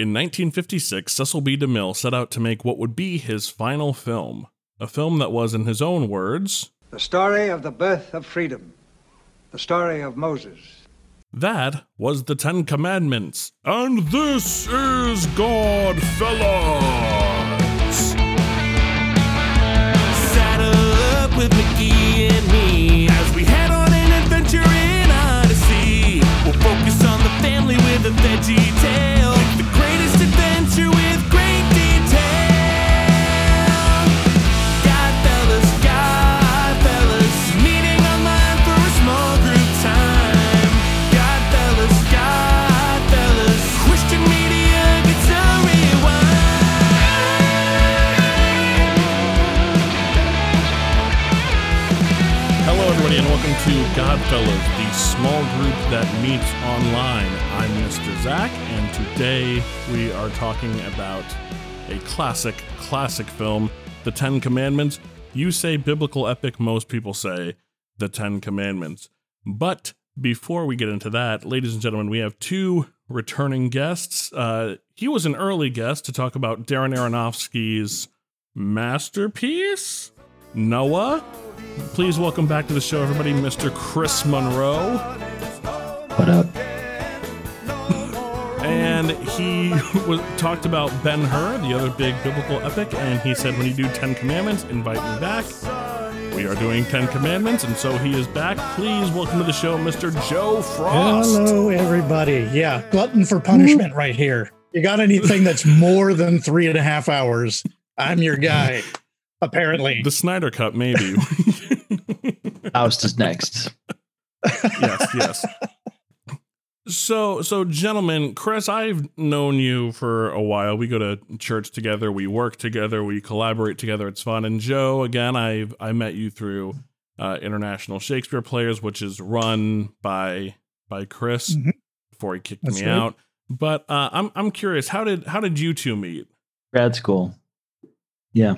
In 1956, Cecil B. DeMille set out to make what would be his final film, a film that was, in his own words, the story of the birth of freedom, the story of Moses. That was the Ten Commandments, and this is Godfellas! Saddle up with McGee and me as we head on an adventure in Odyssey. We'll focus on the family with a veggie tale. It's the greatest adventure with great detail. Godfellas, Godfellas, meeting online for a small group time. Godfellas, Godfellas, Christian media gets a rewind. Hello everybody and welcome to Godfellas, the small group that meets online. I'm Mr. Zach, and today we are talking about a classic film, The Ten Commandments. You say biblical epic, most people say The Ten Commandments. But before we get into that, ladies and gentlemen, we have two returning guests. He was an early guest to talk about Darren Aronofsky's masterpiece, Noah. Please welcome back to the show, everybody, Mr. Chris Monroe. What up? And he talked about Ben-Hur, the other big biblical epic, and he said, when you do Ten Commandments, invite me back. We are doing Ten Commandments, and so he is back. Please welcome to the show, Mr. Joe Frost. Hello, everybody. Yeah, glutton for punishment right here. You got anything that's more than 3.5 hours, I'm your guy, apparently. The Snyder Cut, maybe. House is next. Yes. So gentlemen, Chris, I've known you for a while. We go to church together, we work together, we collaborate together. It's fun. And Joe, again, I met you through International Shakespeare Players, which is run by Chris before he kicked me out. But I'm curious, how did you two meet? Grad school. Yeah.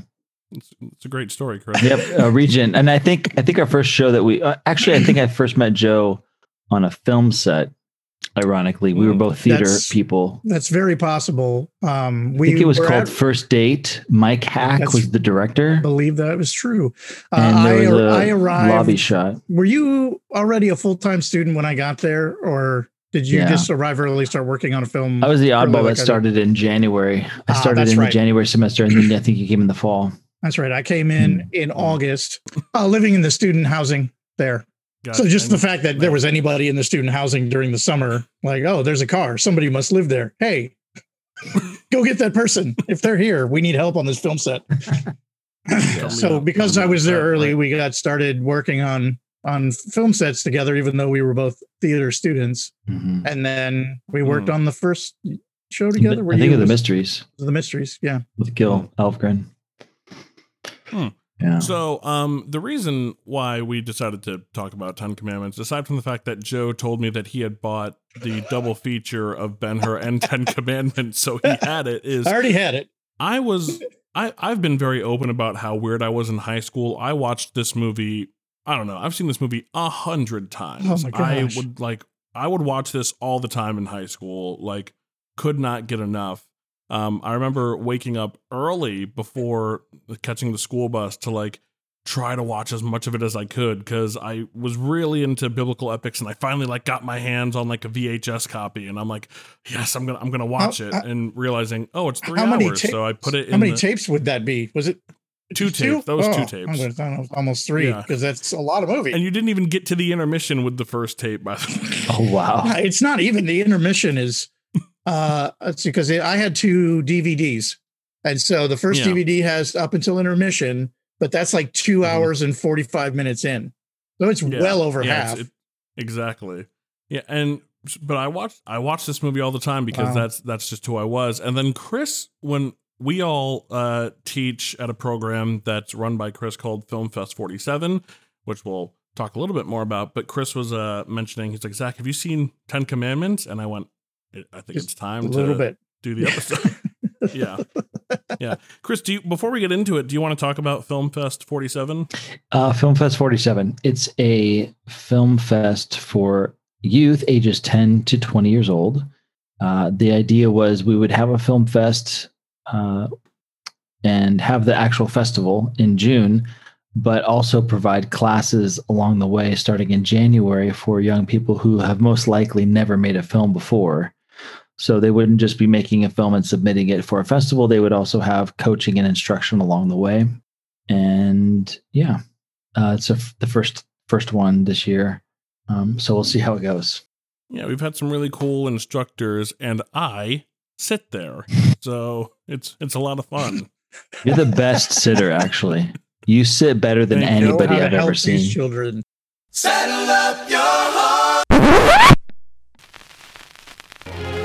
It's a great story, Chris. Yep, Regent. And I think our first show that we actually I first met Joe on a film set. Ironically, we were both theater people. That's very possible. I think it was called First Date. Mike Hack was the director. I believe that was true. I arrived. Lobby shot. Were you already a full-time student when I got there, or did you just arrive early, start working on a film? I was the oddball that started in January. I started in the January semester, and then I think you came in the fall. That's right. I came in August, living in the student housing there. Gotcha. So just the fact that there was anybody in the student housing during the summer, like, oh, there's a car. Somebody must live there. Hey, go get that person. If they're here, we need help on this film set. So because I was there early, we got started working on film sets together, even though we were both theater students. Mm-hmm. And then we worked on the first show together. I think of The Mysteries. The Mysteries, yeah. With Gil Elvgren. Hmm. Yeah. So the reason why we decided to talk about Ten Commandments, aside from the fact that Joe told me that he had bought the double feature of Ben-Hur and Ten Commandments, so he had it, is I already had it. I've been very open about how weird I was in high school. I watched this movie. I don't know. I've seen this movie 100 times. Oh my gosh. I would watch this all the time in high school. Like, could not get enough. I remember waking up early before catching the school bus to try to watch as much of it as I could, because I was really into biblical epics, and I finally got my hands on a VHS copy, and I'm like, yes, I'm gonna watch it, and realizing, oh, it's 3 hours, so I put it in. How many tapes would that be? Was it? Two tapes. That was two tapes. Almost three, because that's a lot of movies. And you didn't even get to the intermission with the first tape, by the way. Oh wow! It's not even the intermission is. Because I had two DVDs, and so the first DVD has up until intermission, but that's 2 hours and 45 minutes in, so it's well over half. Exactly. Yeah, but I watched this movie all the time, because that's just who I was. And then Chris, when we all teach at a program that's run by Chris called Film Fest 47, which we'll talk a little bit more about, but Chris was mentioning, he's like, Zach, have you seen Ten Commandments? And I went, I think just it's time to do the episode. Yeah. Chris, before we get into it, do you want to talk about Film Fest 47? Film Fest 47. It's a film fest for youth ages 10 to 20 years old. The idea was we would have a film fest and have the actual festival in June, but also provide classes along the way starting in January for young people who have most likely never made a film before. So they wouldn't just be making a film and submitting it for a festival. They would also have coaching and instruction along the way. And yeah, it's the first one this year. So we'll see how it goes. Yeah, we've had some really cool instructors, and I sit there. So it's a lot of fun. You're the best sitter, actually. You sit better than anybody I've ever seen. Children. Saddle up your heart.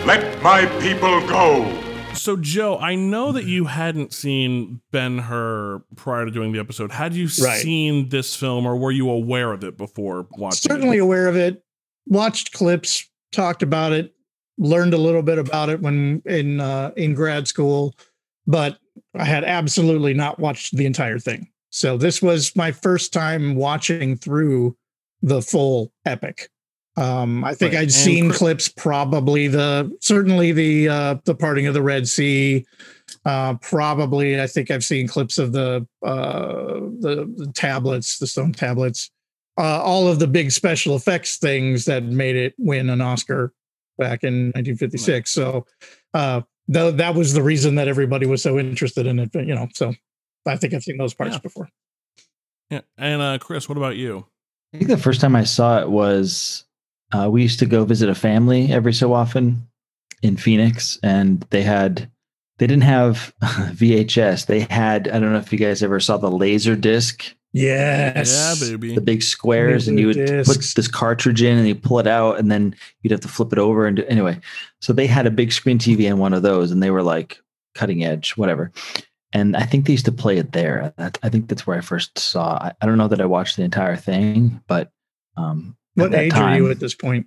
Let my people go. So, Joe, I know that you hadn't seen Ben-Hur prior to doing the episode. Had you seen this film, or were you aware of it before watching it? Certainly aware of it. Watched clips, talked about it, learned a little bit about it when in grad school, but I had absolutely not watched the entire thing. So this was my first time watching through the full epic. I think I'd seen clips, certainly the parting of the Red Sea. I think I've seen clips of the tablets, the stone tablets, all of the big special effects things that made it win an Oscar back in 1956. So, though that was the reason that everybody was so interested in it, so I think I've seen those parts before. Yeah. And Chris, what about you? I think the first time I saw it was, we used to go visit a family every so often in Phoenix, and they didn't have VHS. They had, I don't know if you guys ever saw the laser disc. Yes. Yeah, baby. The big squares, laser and you would put this cartridge in and you pull it out, and then you'd have to flip it over. And anyway, so they had a big screen TV and one of those, and they were like cutting edge, whatever. And I think they used to play it there. I think that's where I first saw. I don't know that I watched the entire thing, but what age are you at this point?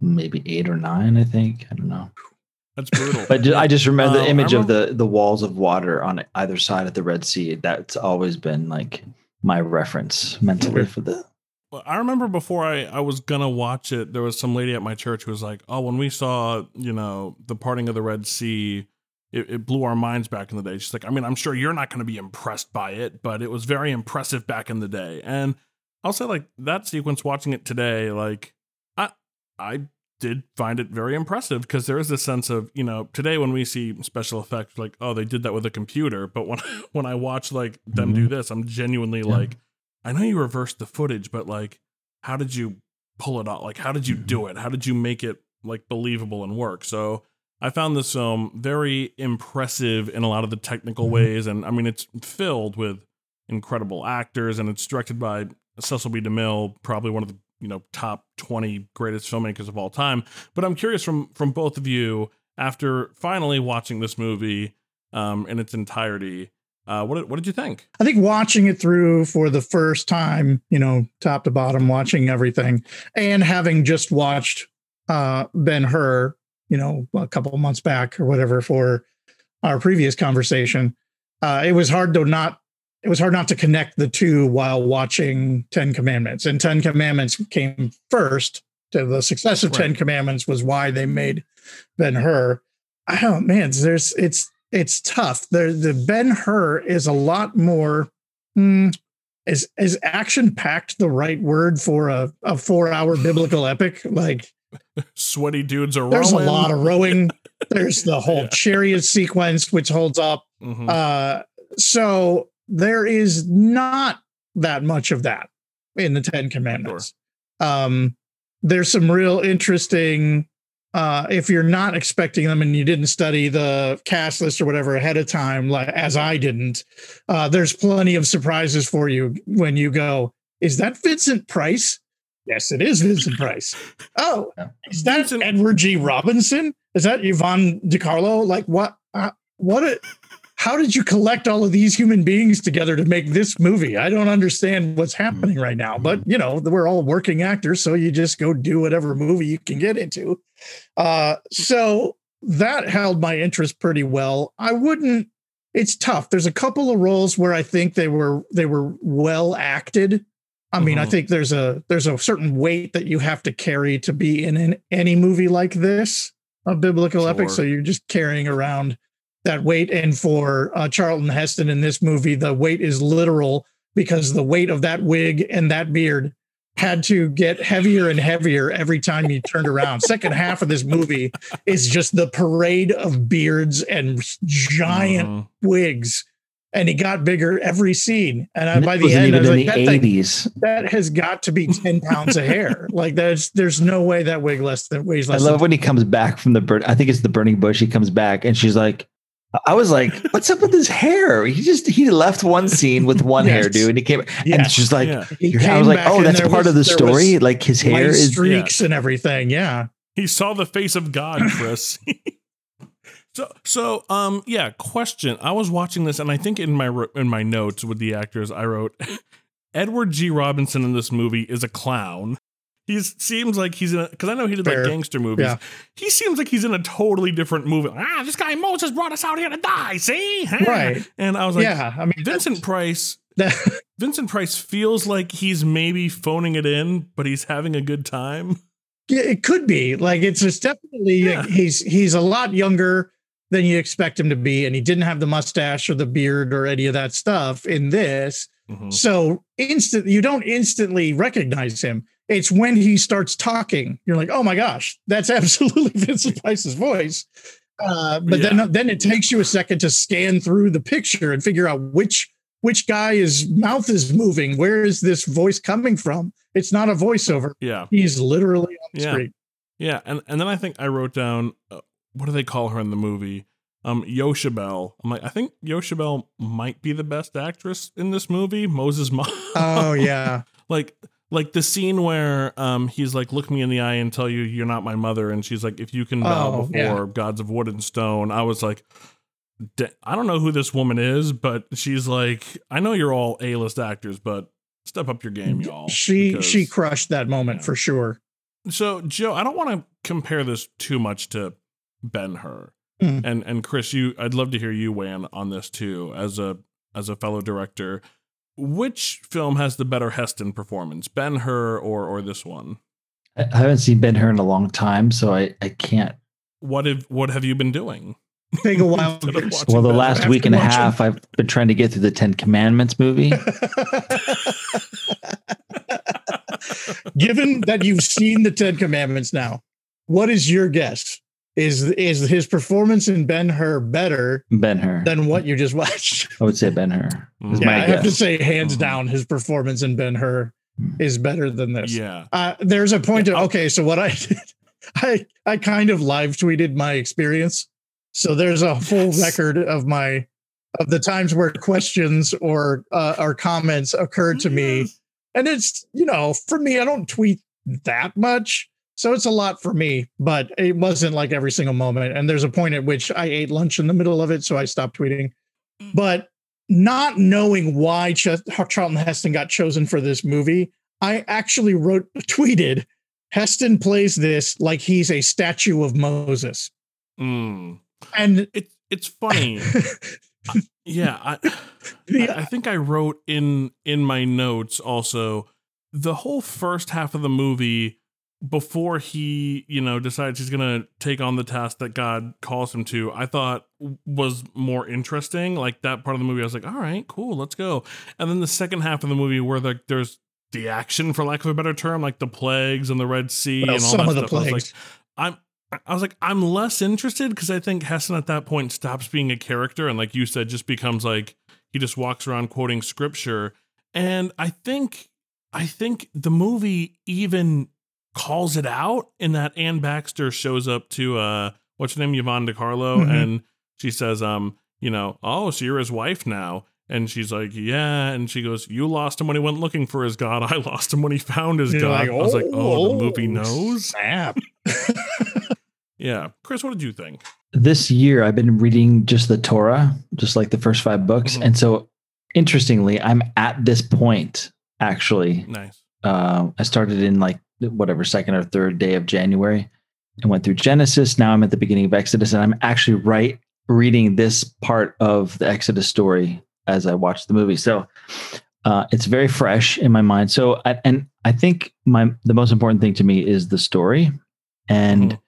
Maybe 8 or 9, I think. I don't know. That's brutal. But I just remember the image of the walls of water on either side of the Red Sea. That's always been like my reference mentally for the. Well, I remember before I was going to watch it, there was some lady at my church who was like, oh, when we saw, the parting of the Red Sea, it blew our minds back in the day. She's like, I mean, I'm sure you're not going to be impressed by it, but it was very impressive back in the day. And I'll say, like, that sequence, watching it today, like, I did find it very impressive, because there is this sense of, today when we see special effects, like, oh, they did that with a computer. But when I watch, like, them do this, I'm genuinely like, I know you reversed the footage, but, like, how did you pull it off? Like, how did you do it? How did you make it, like, believable and work? So I found this film very impressive in a lot of the technical ways. And I mean, it's filled with incredible actors, and it's directed by Cecil B. DeMille, probably one of the, top 20 greatest filmmakers of all time. But I'm curious from both of you, after finally watching this movie in its entirety, what did you think? I think watching it through for the first time, top to bottom, watching everything, and having just watched Ben-Hur, a couple of months back or whatever for our previous conversation, it was hard not to connect the two while watching 10 Commandments. And 10 Commandments came first. To the success of 10 Commandments was why they made Ben-Hur. It's tough. The Ben-Hur is a lot more, is action-packed the right word for a 4-hour biblical epic? Like, sweaty dudes are there's rowing. There's a lot of rowing. There's the whole chariot sequence, which holds up. Mm-hmm. So there is not that much of that in the 10 Commandments. Sure. There's some real interesting, if you're not expecting them and you didn't study the cast list or whatever ahead of time, like as I didn't, there's plenty of surprises for you when you go, is that Vincent Price? Yes, it is Vincent Price. Oh, is that Edward G. Robinson? Is that Yvonne DiCarlo? Like, how did you collect all of these human beings together to make this movie? I don't understand what's happening right now, but we're all working actors. So you just go do whatever movie you can get into. So that held my interest pretty well. It's tough. There's a couple of roles where I think they were well acted. I mean, I think there's a certain weight that you have to carry to be in any movie like this, a biblical epic. So you're just carrying around that weight. And for Charlton Heston in this movie, the weight is literal, because the weight of that wig and that beard had to get heavier and heavier every time you turned around. Second half of this movie is just the parade of beards and giant wigs. And he got bigger every scene. And by the end, I was like, that has got to be 10 pounds of hair. Like there's no way that wig weighs less. I love when he comes back from I think it's the burning bush. He comes back and she's like, I was like, what's up with his hair? He left one scene with one hairdo and he came and she's like, I was like, oh, that's part of the story. Like his hair is streaks and everything. Yeah. He saw the face of God, Chris. So, question. I was watching this, and I think in my notes with the actors, I wrote, Edward G. Robinson in this movie is a clown. He seems like he's in, because I know he did like gangster movies. Yeah. He seems like he's in a totally different movie. This guy Moses brought us out here to die. See, right? And I was like, Vincent Price feels like he's maybe phoning it in, but he's having a good time. Yeah, it could be like he's a lot younger than you expect him to be. And he didn't have the mustache or the beard or any of that stuff in this. Mm-hmm. So you don't instantly recognize him. It's when he starts talking, you're like, oh my gosh, that's absolutely Vincent Price's voice. Then it takes you a second to scan through the picture and figure out which guy's mouth is moving. Where is this voice coming from? It's not a voiceover. Yeah. He's literally on the screen. Yeah. And then I think I wrote down, what do they call her in the movie? Yochabel. I'm like, I think Yochabel might be the best actress in this movie. Moses' mom. Oh yeah. like the scene where he's like, look me in the eye and tell you you're not my mother. And she's like, if you can bow before gods of wood and stone. I was like, I don't know who this woman is, but she's like, I know you're all A-list actors, but step up your game, y'all. She crushed that moment for sure. So Joe, I don't want to compare this too much to Ben-Hur and Chris, I'd love to hear you weigh in on this too as a fellow director. Which film has the better Heston performance, Ben-Hur or this one? I haven't seen Ben-Hur in a long time, so I can't. What have you been doing? Take a while. Well, the last week and a half, I've been trying to get through the 10 Commandments movie. Given that you've seen the 10 Commandments now, what is your guess? Is his performance in Ben-Hur better than what you just watched? I would say Ben-Hur. Have to say, hands down, his performance in Ben-Hur is better than this. Yeah. There's a point of, okay, so what I did, I kind of live tweeted my experience. So there's a full record of the times where questions or comments occurred to me. And it's, for me, I don't tweet that much. So it's a lot for me, but it wasn't like every single moment. And there's a point at which I ate lunch in the middle of it, so I stopped tweeting. But not knowing why Charlton Heston got chosen for this movie, I actually tweeted, Heston plays this like he's a statue of Moses. Mm. And it's funny. I think I wrote in my notes also, the whole first half of the movie, before he, decides he's going to take on the task that God calls him to, I thought was more interesting. Like that part of the movie, I was like, all right, cool, let's go. And then the second half of the movie where there's the action, for lack of a better term, like the plagues and the Red Sea and all that stuff. I was like, I'm less interested because I think Heston at that point stops being a character. And like you said, just becomes like, he just walks around quoting scripture. And I think the movie even calls it out in that Ann Baxter shows up to what's her name, Yvonne DiCarlo, and she says, oh, so you're his wife now. And she's like, yeah. And she goes, you lost him when he went looking for his God. I lost him when he found his God. Like, I was like, the movie knows. Yeah. Chris, what did you think? This year I've been reading just the Torah, just like the first 5 books. Mm-hmm. And so interestingly, I'm at this point, actually. Nice. I started in like whatever second or third day of January and went through Genesis. Now I'm at the beginning of Exodus, and I'm actually reading this part of the Exodus story as I watch the movie. So It's very fresh in my mind. So, I think the most important thing to me is the story. And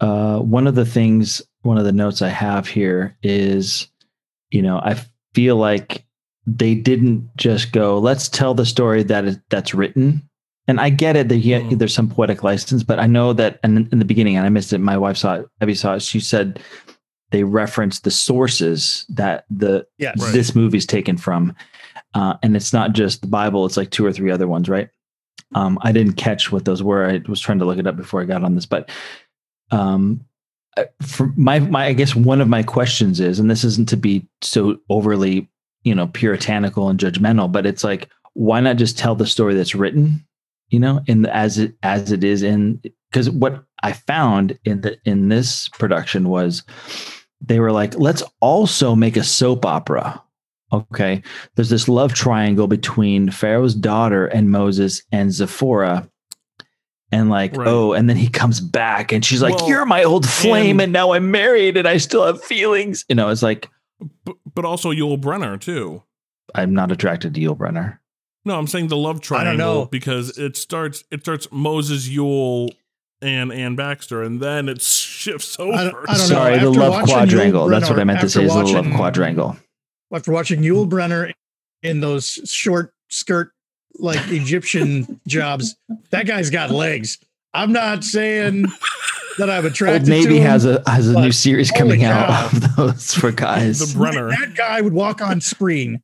one of the notes I have here is, I feel like they didn't just go, let's tell the story that's written. And I get it that there's some poetic license, but I know that in the beginning, and I missed it. My wife saw it. Abby saw it. She said they referenced the sources that this movie's taken from. And it's not just the Bible. It's like two or three other ones, right? I didn't catch what those were. I was trying to look it up before I got on this, but I guess one of my questions is, and this isn't to be so overly, puritanical and judgmental, but it's like, why not just tell the story that's written, and as it is in, because what I found in this production was they were like, let's also make a soap opera. Okay. There's this love triangle between Pharaoh's daughter and Moses and Zephora. And and then he comes back and she's like, you're my old flame. And now I'm married and I still have feelings. It's like, but also Yul Brynner too. I'm not attracted to Yul Brynner. No, I'm saying the love triangle, I don't know, because it starts Moses, Yul, and Ann Baxter, and then it shifts over. I don't Sorry, know. The love quadrangle. Yul Brynner, that's what I meant to say is the love quadrangle. After watching Yul Brynner in those short skirt like Egyptian jobs, that guy's got legs. I'm not saying that I'm attracted to him. Old Navy has a new series coming out of those for guys. The Brynner. That guy would walk on screen.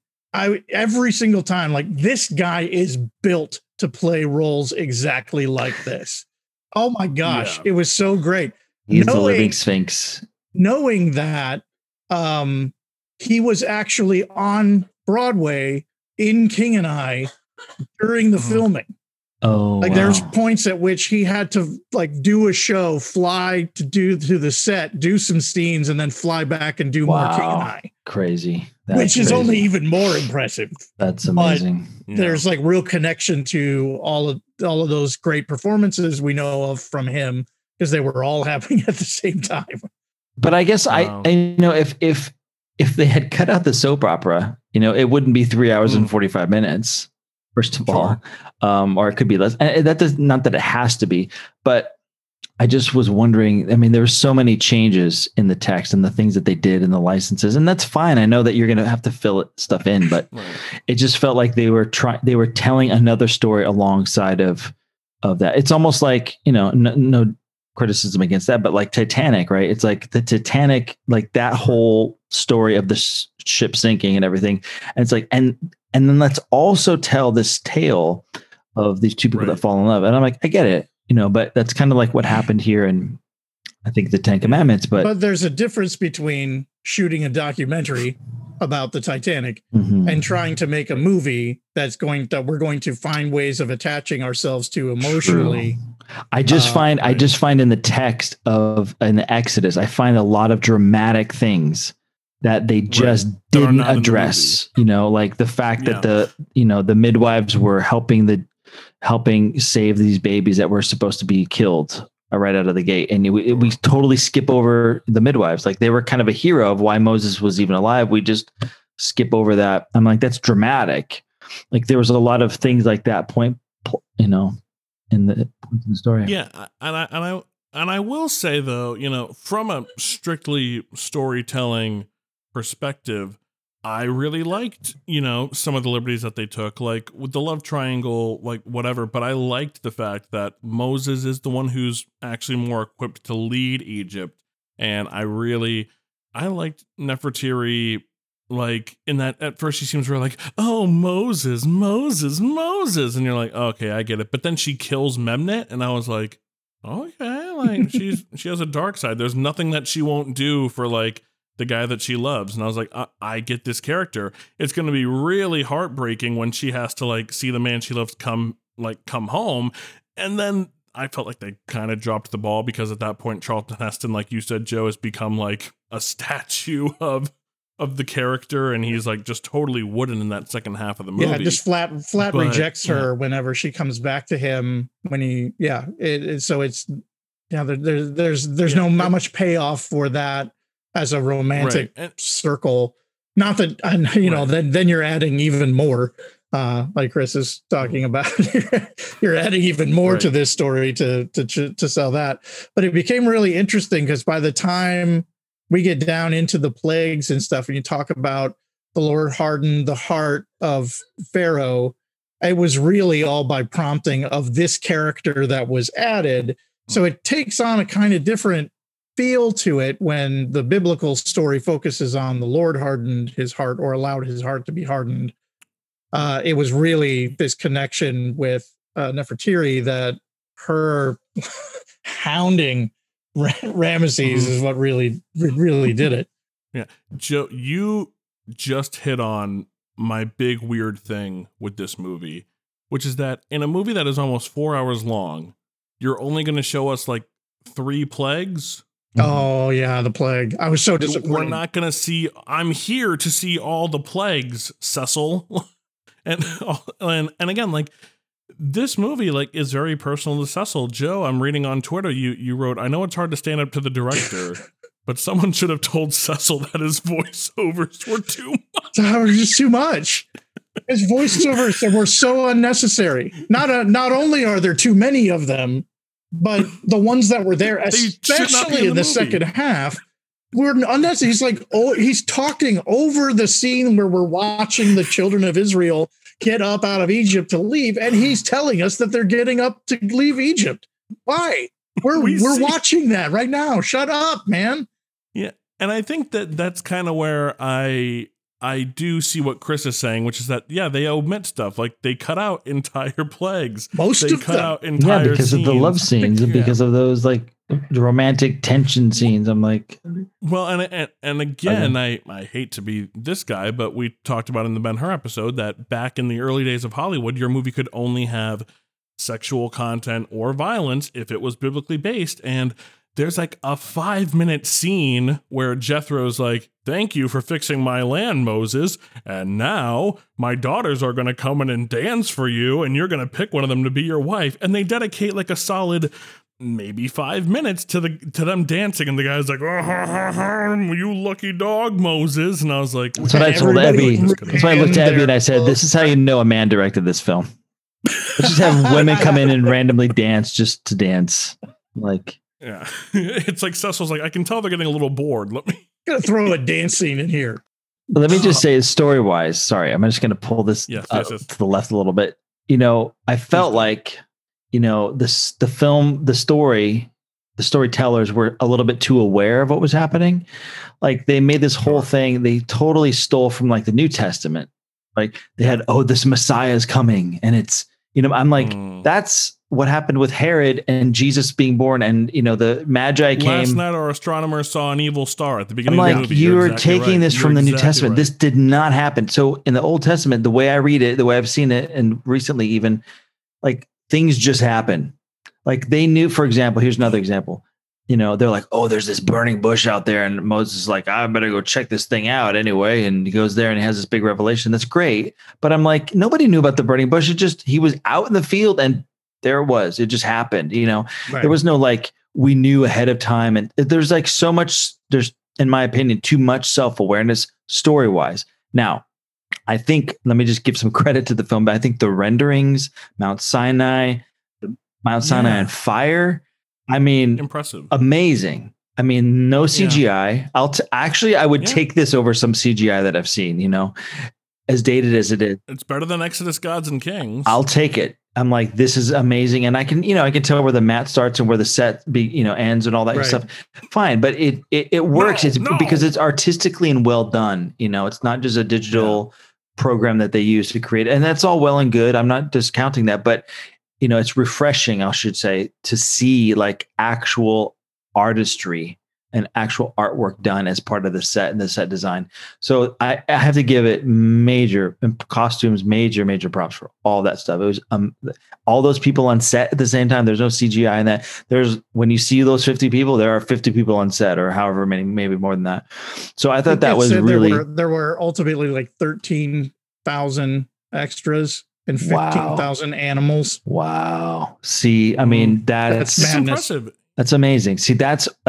Every single time, like, this guy is built to play roles exactly like this. Oh my gosh, it was so great. He's the living Sphinx. Knowing that he was actually on Broadway in King and I during the filming. Oh, like, there's points at which he had to do a show, fly to the set, do some scenes, and then fly back and do more King and I. Crazy. That's which is crazy. Only even more impressive. That's amazing. Yeah. There's real connection to all of those great performances we know of from him, because they were all happening at the same time. But I guess if they had cut out the soap opera, it wouldn't be 3 hours and 45 minutes. First of all, or it could be less. And that does not that it has to be, but I just was wondering, there were so many changes in the text and the things that they did and the licenses, and that's fine. I know that you're going to have to fill stuff in, but it just felt like they were telling another story alongside of that. It's almost like, no criticism against that, but like Titanic, right? It's like the Titanic, like that whole story of the ship sinking and everything. And it's like, and then let's also tell this tale of these two people that fall in love. And I'm like, I get it, but that's kind of like what happened here. And I think the 10 Commandments, but there's a difference between shooting a documentary about the Titanic and trying to make a movie that we're going to find ways of attaching ourselves to emotionally. True. I just find in the text in the Exodus, I find a lot of dramatic things that they just didn't address, like the fact that the midwives were helping save these babies that were supposed to be killed right out of the gate. And we totally skip over the midwives. Like, they were kind of a hero of why Moses was even alive. We just skip over that. I'm like, that's dramatic. Like, there was a lot of things like that in the story. Yeah. And I will say, though, from a strictly storytelling perspective, I really liked, some of the liberties that they took, like with the love triangle, like whatever. But I liked the fact that Moses is the one who's actually more equipped to lead Egypt. And I liked Nefertiri, like in that at first she seems really like, oh, Moses. And you're like, okay, I get it. But then she kills Memnet. And I was like, okay, like she has a dark side. There's nothing that she won't do for like the guy that she loves. And I was like, I get this character. It's going to be really heartbreaking when she has to like see the man she loves come home. And then I felt like they kind of dropped the ball, because at that point Charlton Heston, like you said, Joe, has become like a statue of the character, and he's like just totally wooden in that second half of the movie. Yeah, just flat rejects her whenever she comes back to him when he so it's there's no not much payoff for that as a romantic circle. Not that then you're adding even more like Chris is talking about. You're adding even more to this story to sell that. But it became really interesting because by the time we get down into the plagues and stuff, and you talk about the Lord hardened the heart of Pharaoh, it was really all by prompting of this character that was added. So it takes on a kind of different feel to it when the biblical story focuses on the Lord hardened his heart or allowed his heart to be hardened. It was really this connection with Nefertiri, that her hounding Ramesses is what really did it. Yeah. Joe, you just hit on my big weird thing with this movie, which is that in a movie that is almost 4 hours long, you're only going to show us like three plagues. Oh yeah, the plague. I was so disappointed. We're not going to see, I'm here to see all the plagues, Cecil. and again, like this movie, like is very personal to Cecil. Joe, I'm reading on Twitter, you wrote, I know it's hard to stand up to the director, but someone should have told Cecil that his voiceovers were too much. His voiceovers were so unnecessary. Not only are there too many of them, but the ones that were there, especially in the second half, were unnecessary. He's like, oh, he's talking over the scene where we're watching the children of Israel get up out of Egypt to leave, and he's telling us that they're getting up to leave Egypt. Why? We're watching that right now. Shut up, man. Yeah, and I think that's kind of where I do see what Chris is saying, which is that, yeah, they omit stuff. Like, they cut out entire plagues. Most of them. Yeah, because scenes of the love scenes and because of those, like, the romantic tension scenes. I'm like... Well, and again, I hate to be this guy, but we talked about in the Ben-Hur episode that back in the early days of Hollywood, your movie could only have sexual content or violence if it was biblically based, and... There's like a 5-minute scene where Jethro's like, thank you for fixing my land, Moses. And now my daughters are going to come in and dance for you. And you're going to pick one of them to be your wife. And they dedicate like a solid, maybe 5 minutes to them dancing. And the guy's like, oh, you lucky dog, Moses. And I was like, that's what I told Abby. That's why I looked at Abby and I said, this is how you know a man directed this film. Let's just have women come in and randomly dance just to dance. Like. Yeah, it's like Cecil's like, I can tell they're getting a little bored. Gotta throw a dance scene in here. Let me just say, story wise, sorry, I'm just going to pull this to the left a little bit. You know, I felt like, you know, the storytellers were a little bit too aware of what was happening. Like they made this whole thing. They totally stole from like the New Testament. Like they had, oh, this Messiah is coming. And it's, you know, I'm like, that's what happened with Herod and Jesus being born. And, you know, the Magi came. Last night, our astronomer saw an evil star at the beginning of the movie. You're exactly taking this from the New Testament. Right. This did not happen. So in the Old Testament, the way I read it, the way I've seen it, and recently even, like, things just happen. Like, they knew, for example, here's another example. You know, they're like, oh, there's this burning bush out there. And Moses is like, I better go check this thing out anyway. And he goes there and he has this big revelation. That's great. But I'm like, nobody knew about the burning bush. It just, he was out in the field and there it was. It just happened, you know. Right. There was no like we knew ahead of time, and there's like so much. There's, in my opinion, too much self-awareness story wise. Now, I think let me just give some credit to the film, but I think the renderings, Mount Sinai on fire. I mean, impressive, amazing. I mean, no CGI. Yeah. I would take this over some CGI that I've seen. You know, as dated as it is, it's better than Exodus, Gods, and Kings. I'll take it. I'm like, this is amazing. And I can tell where the mat starts and where the set ends and all that stuff. Fine. But it works because it's artistically and well done. You know, it's not just a digital program that they use to create. And that's all well and good. I'm not discounting that, but you know, it's refreshing, I should say, to see like actual artistry and actual artwork done as part of the set and the set design. So I have to give it major props for all that stuff. It was all those people on set at the same time. There's no CGI in that. There's, when you see those 50 people, there are 50 people on set or however many, maybe more than that. So I thought that was really... There were ultimately like 13,000 extras and 15,000 animals. Wow. See, I mean, that's impressive. That's amazing. See, I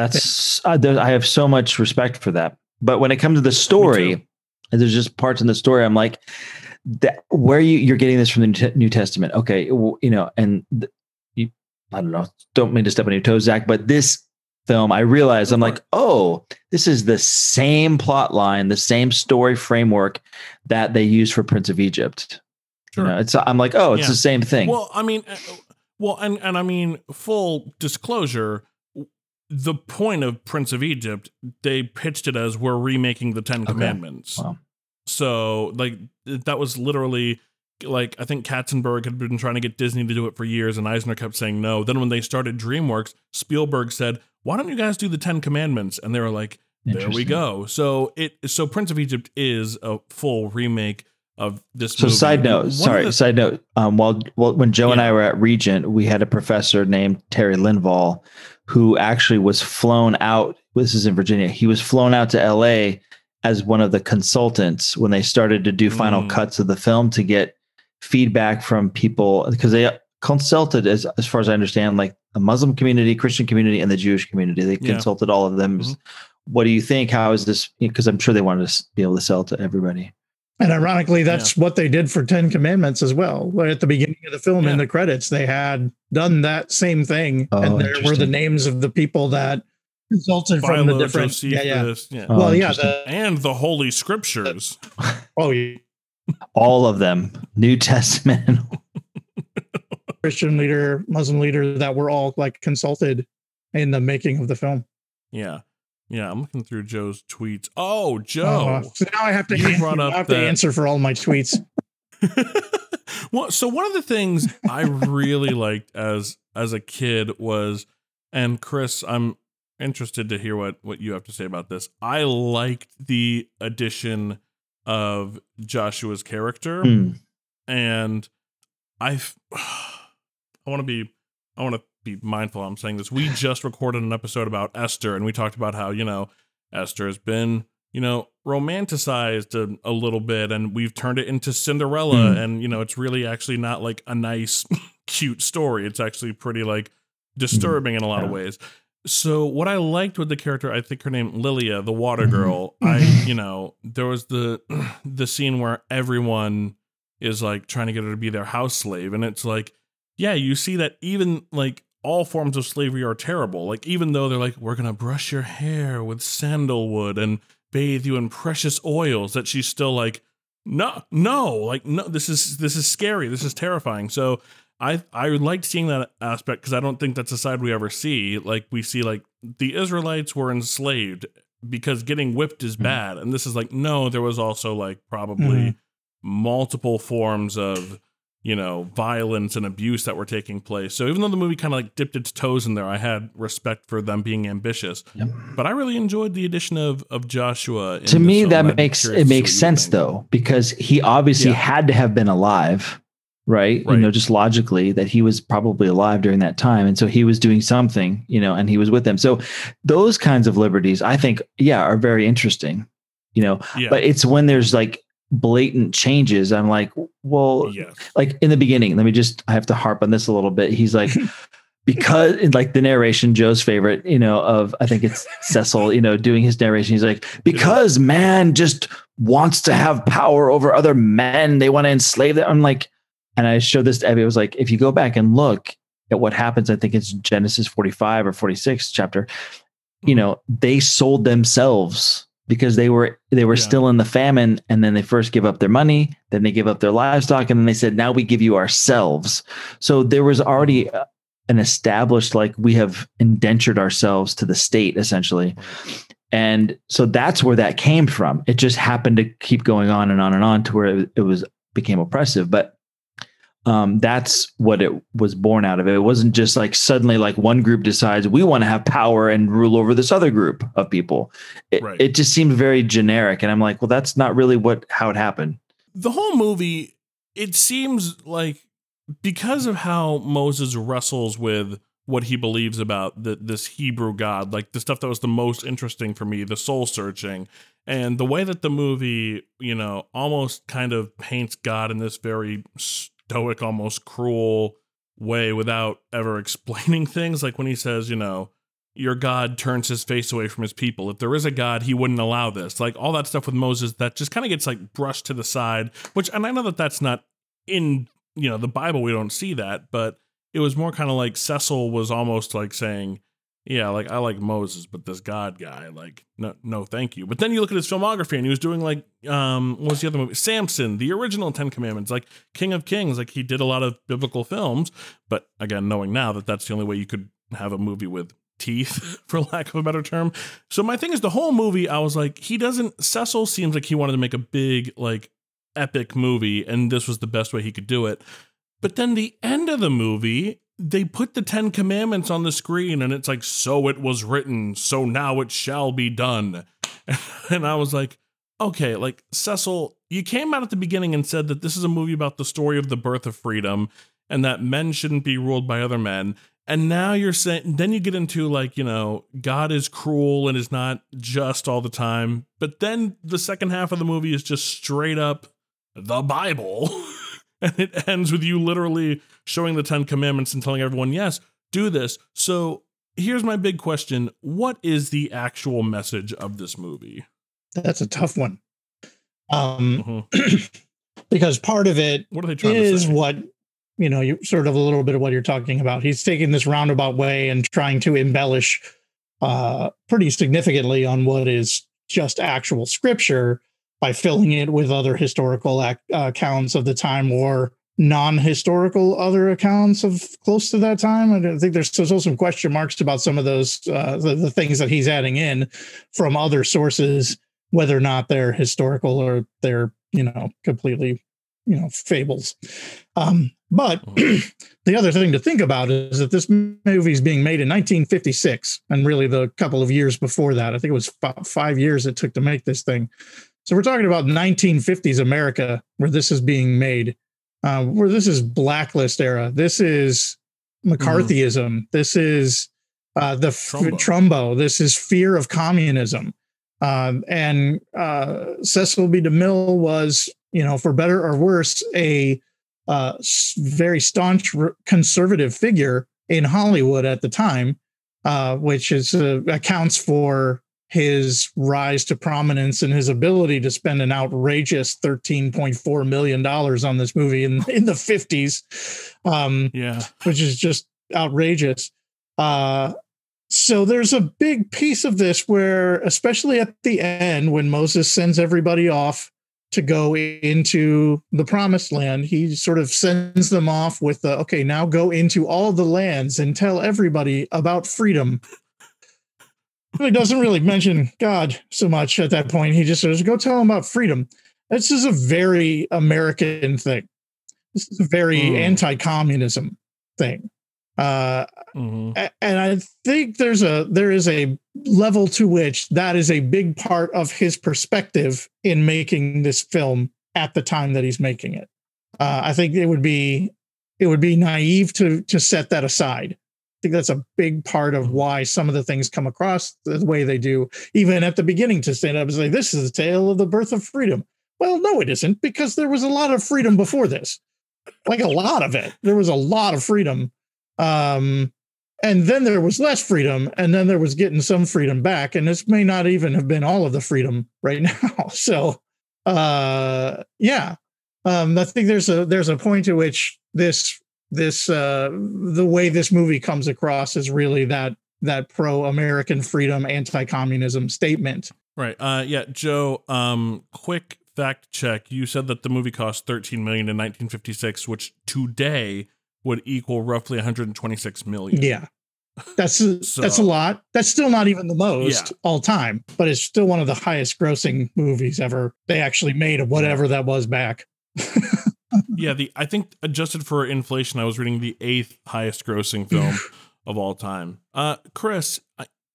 have so much respect for that. But when it comes to the story, there's just parts in the story I'm like, that where you're getting this from the New Testament. Okay. Well, you know, and I don't know, don't mean to step on your toes, Zach, but this film, I realized, I'm like, oh, this is the same plot line, the same story framework that they used for Prince of Egypt. Sure. You know, I'm like, oh, it's the same thing. Well, I mean, and I mean, full disclosure, the point of Prince of Egypt, they pitched it as we're remaking the Ten Commandments. Wow. So like that was literally like, I think Katzenberg had been trying to get Disney to do it for years, and Eisner kept saying no. Then when they started DreamWorks, Spielberg said, why don't you guys do the Ten Commandments? And they were like, there we go. So so Prince of Egypt is a full remake of this movie. Side note. When Joe and I were at Regent, we had a professor named Terry Lindvall who actually was flown out. This is in Virginia. He was flown out to LA as one of the consultants when they started to do final cuts of the film to get feedback from people, because they consulted, as far as I understand, like the Muslim community, Christian community, and the Jewish community. They consulted all of them. Mm-hmm. What do you think? How is this? Because I'm sure they wanted to be able to sell to everybody. And ironically, that's what they did for Ten Commandments as well. Where at the beginning of the film, in the credits, they had done that same thing. Oh, and there were the names of the people that consulted from the different... Well, and the Holy Scriptures. All of them. New Testament. Christian leader, Muslim leader, that were all like consulted in the making of the film. Yeah. Yeah, I'm looking through Joe's tweets. Oh, Joe! So now I have to answer for all my tweets. Well, so one of the things I really liked as a kid was, and Chris, I'm interested to hear what you have to say about this. I liked the addition of Joshua's character, and I want to be mindful I'm saying this. We just recorded an episode about Esther, and we talked about how, you know, Esther has been, you know, romanticized a little bit, and we've turned it into Cinderella, and, you know, it's really actually not like a nice, cute story. It's actually pretty like disturbing in a lot of ways. So what I liked with the character, I think her name Lilia, the water girl, there was the scene where everyone is like trying to get her to be their house slave, and it's like, yeah, you see that even like all forms of slavery are terrible. Like, even though they're like, we're going to brush your hair with sandalwood and bathe you in precious oils, that she's still like, no, this is scary. This is terrifying. So I liked seeing that aspect, because I don't think that's a side we ever see. Like, we see like the Israelites were enslaved because getting whipped is bad. And this is like, no, there was also like probably multiple forms of, you know, violence and abuse that were taking place. So even though the movie kind of like dipped its toes in there, I had respect for them being ambitious. Yep. But I really enjoyed the addition of Joshua. To me, that makes sense though, because he obviously had to have been alive, right? You know, just logically that he was probably alive during that time. And so he was doing something, you know, and he was with them. So those kinds of liberties, I think, are very interesting, you know, but it's when there's like blatant changes, I'm like, well, like in the beginning, I have to harp on this a little bit. He's like, because like the narration, Joe's favorite, you know, of, I think it's Cecil, you know, doing his narration. He's like, because man just wants to have power over other men. They want to enslave them. I'm like, and I showed this to Abby. I was like, if you go back and look at what happens, I think it's Genesis 45 or 46 chapter, you know, they sold themselves, because they were still in the famine, and then they first give up their money, then they give up their livestock, and then they said, now we give you ourselves. So there was already an established, like, we have indentured ourselves to the state essentially. And so that's where that came from. It just happened to keep going on and on and on to where it became oppressive. But that's what it was born out of. It wasn't just like suddenly like one group decides we want to have power and rule over this other group of people. It just seemed very generic. And I'm like, well, that's not really how it happened. The whole movie, it seems like, because of how Moses wrestles with what he believes about this Hebrew God, like the stuff that was the most interesting for me, the soul searching, and the way that the movie, you know, almost kind of paints God in this very stoic, almost cruel way without ever explaining things. Like when he says, you know, your God turns his face away from his people. If there is a God, he wouldn't allow this. Like all that stuff with Moses, that just kind of gets like brushed to the side, which, and I know that that's not in, you know, the Bible, we don't see that, but it was more kind of like Cecil was almost like saying, yeah, like I like Moses, but this God guy, like, no, thank you. But then you look at his filmography and he was doing like, what was the other movie? Samson, the original 10 Commandments, like King of Kings. Like he did a lot of biblical films, but again, knowing now that that's the only way you could have a movie with teeth, for lack of a better term. So my thing is the whole movie, I was like, Cecil seems like he wanted to make a big, like epic movie. And this was the best way he could do it. But then the end of the movie, they put the 10 Commandments on the screen and it's like, so it was written, so now it shall be done. And I was like, okay, like Cecil, you came out at the beginning and said that this is a movie about the story of the birth of freedom and that men shouldn't be ruled by other men. And now you're saying, then you get into like, you know, God is cruel and is not just all the time. But then the second half of the movie is just straight up the Bible. And it ends with you literally showing the 10 Commandments and telling everyone, yes, do this. So here's my big question. What is the actual message of this movie? That's a tough one. Because part of it what are they trying is to say? What, you know, you sort of a little bit of what you're talking about. He's taking this roundabout way and trying to embellish pretty significantly on what is just actual scripture by filling it with other historical accounts of the time or non-historical other accounts of close to that time. I think there's still some question marks about some of those, the things that he's adding in from other sources, whether or not they're historical or they're, you know, completely, you know, fables. But the other thing to think about is that this movie is being made in 1956 and really the couple of years before that. I think it was 5 years it took to make this thing. So we're talking about 1950s America, where this is being made, where this is blacklist era. This is McCarthyism. This is the Trumbo. This is fear of communism. And Cecil B. DeMille was, you know, for better or worse, a very staunch conservative figure in Hollywood at the time, which is accounts for his rise to prominence and his ability to spend an outrageous $13.4 million on this movie in the 50s, which is just outrageous. So there's a big piece of this where, especially at the end, when Moses sends everybody off to go into the promised land, he sort of sends them off with the, okay, now go into all the lands and tell everybody about freedom. He doesn't really mention God so much at that point. He just says, go tell him about freedom. This is a very American thing. This is a very anti-communism thing. And I think there is a level to which that is a big part of his perspective in making this film at the time that he's making it. I think it would be naive to set that aside. I think that's a big part of why some of the things come across the way they do, even at the beginning, to stand up and say, this is the tale of the birth of freedom. Well, no, it isn't, because there was a lot of freedom before this, like a lot of it. There was a lot of freedom. And then there was less freedom, and then there was getting some freedom back. And this may not even have been all of the freedom right now. So, I think there's a point to which this the way this movie comes across is really that pro-American freedom, anti-communism statement. Right. Joe, quick fact check. You said that the movie cost $13 million in 1956, which today would equal roughly $126 million. Yeah. That's that's a lot. That's still not even the most all time, but it's still one of the highest grossing movies ever they actually made of whatever that was back. Yeah, I think adjusted for inflation, I was reading the 8th highest grossing film of all time. Chris,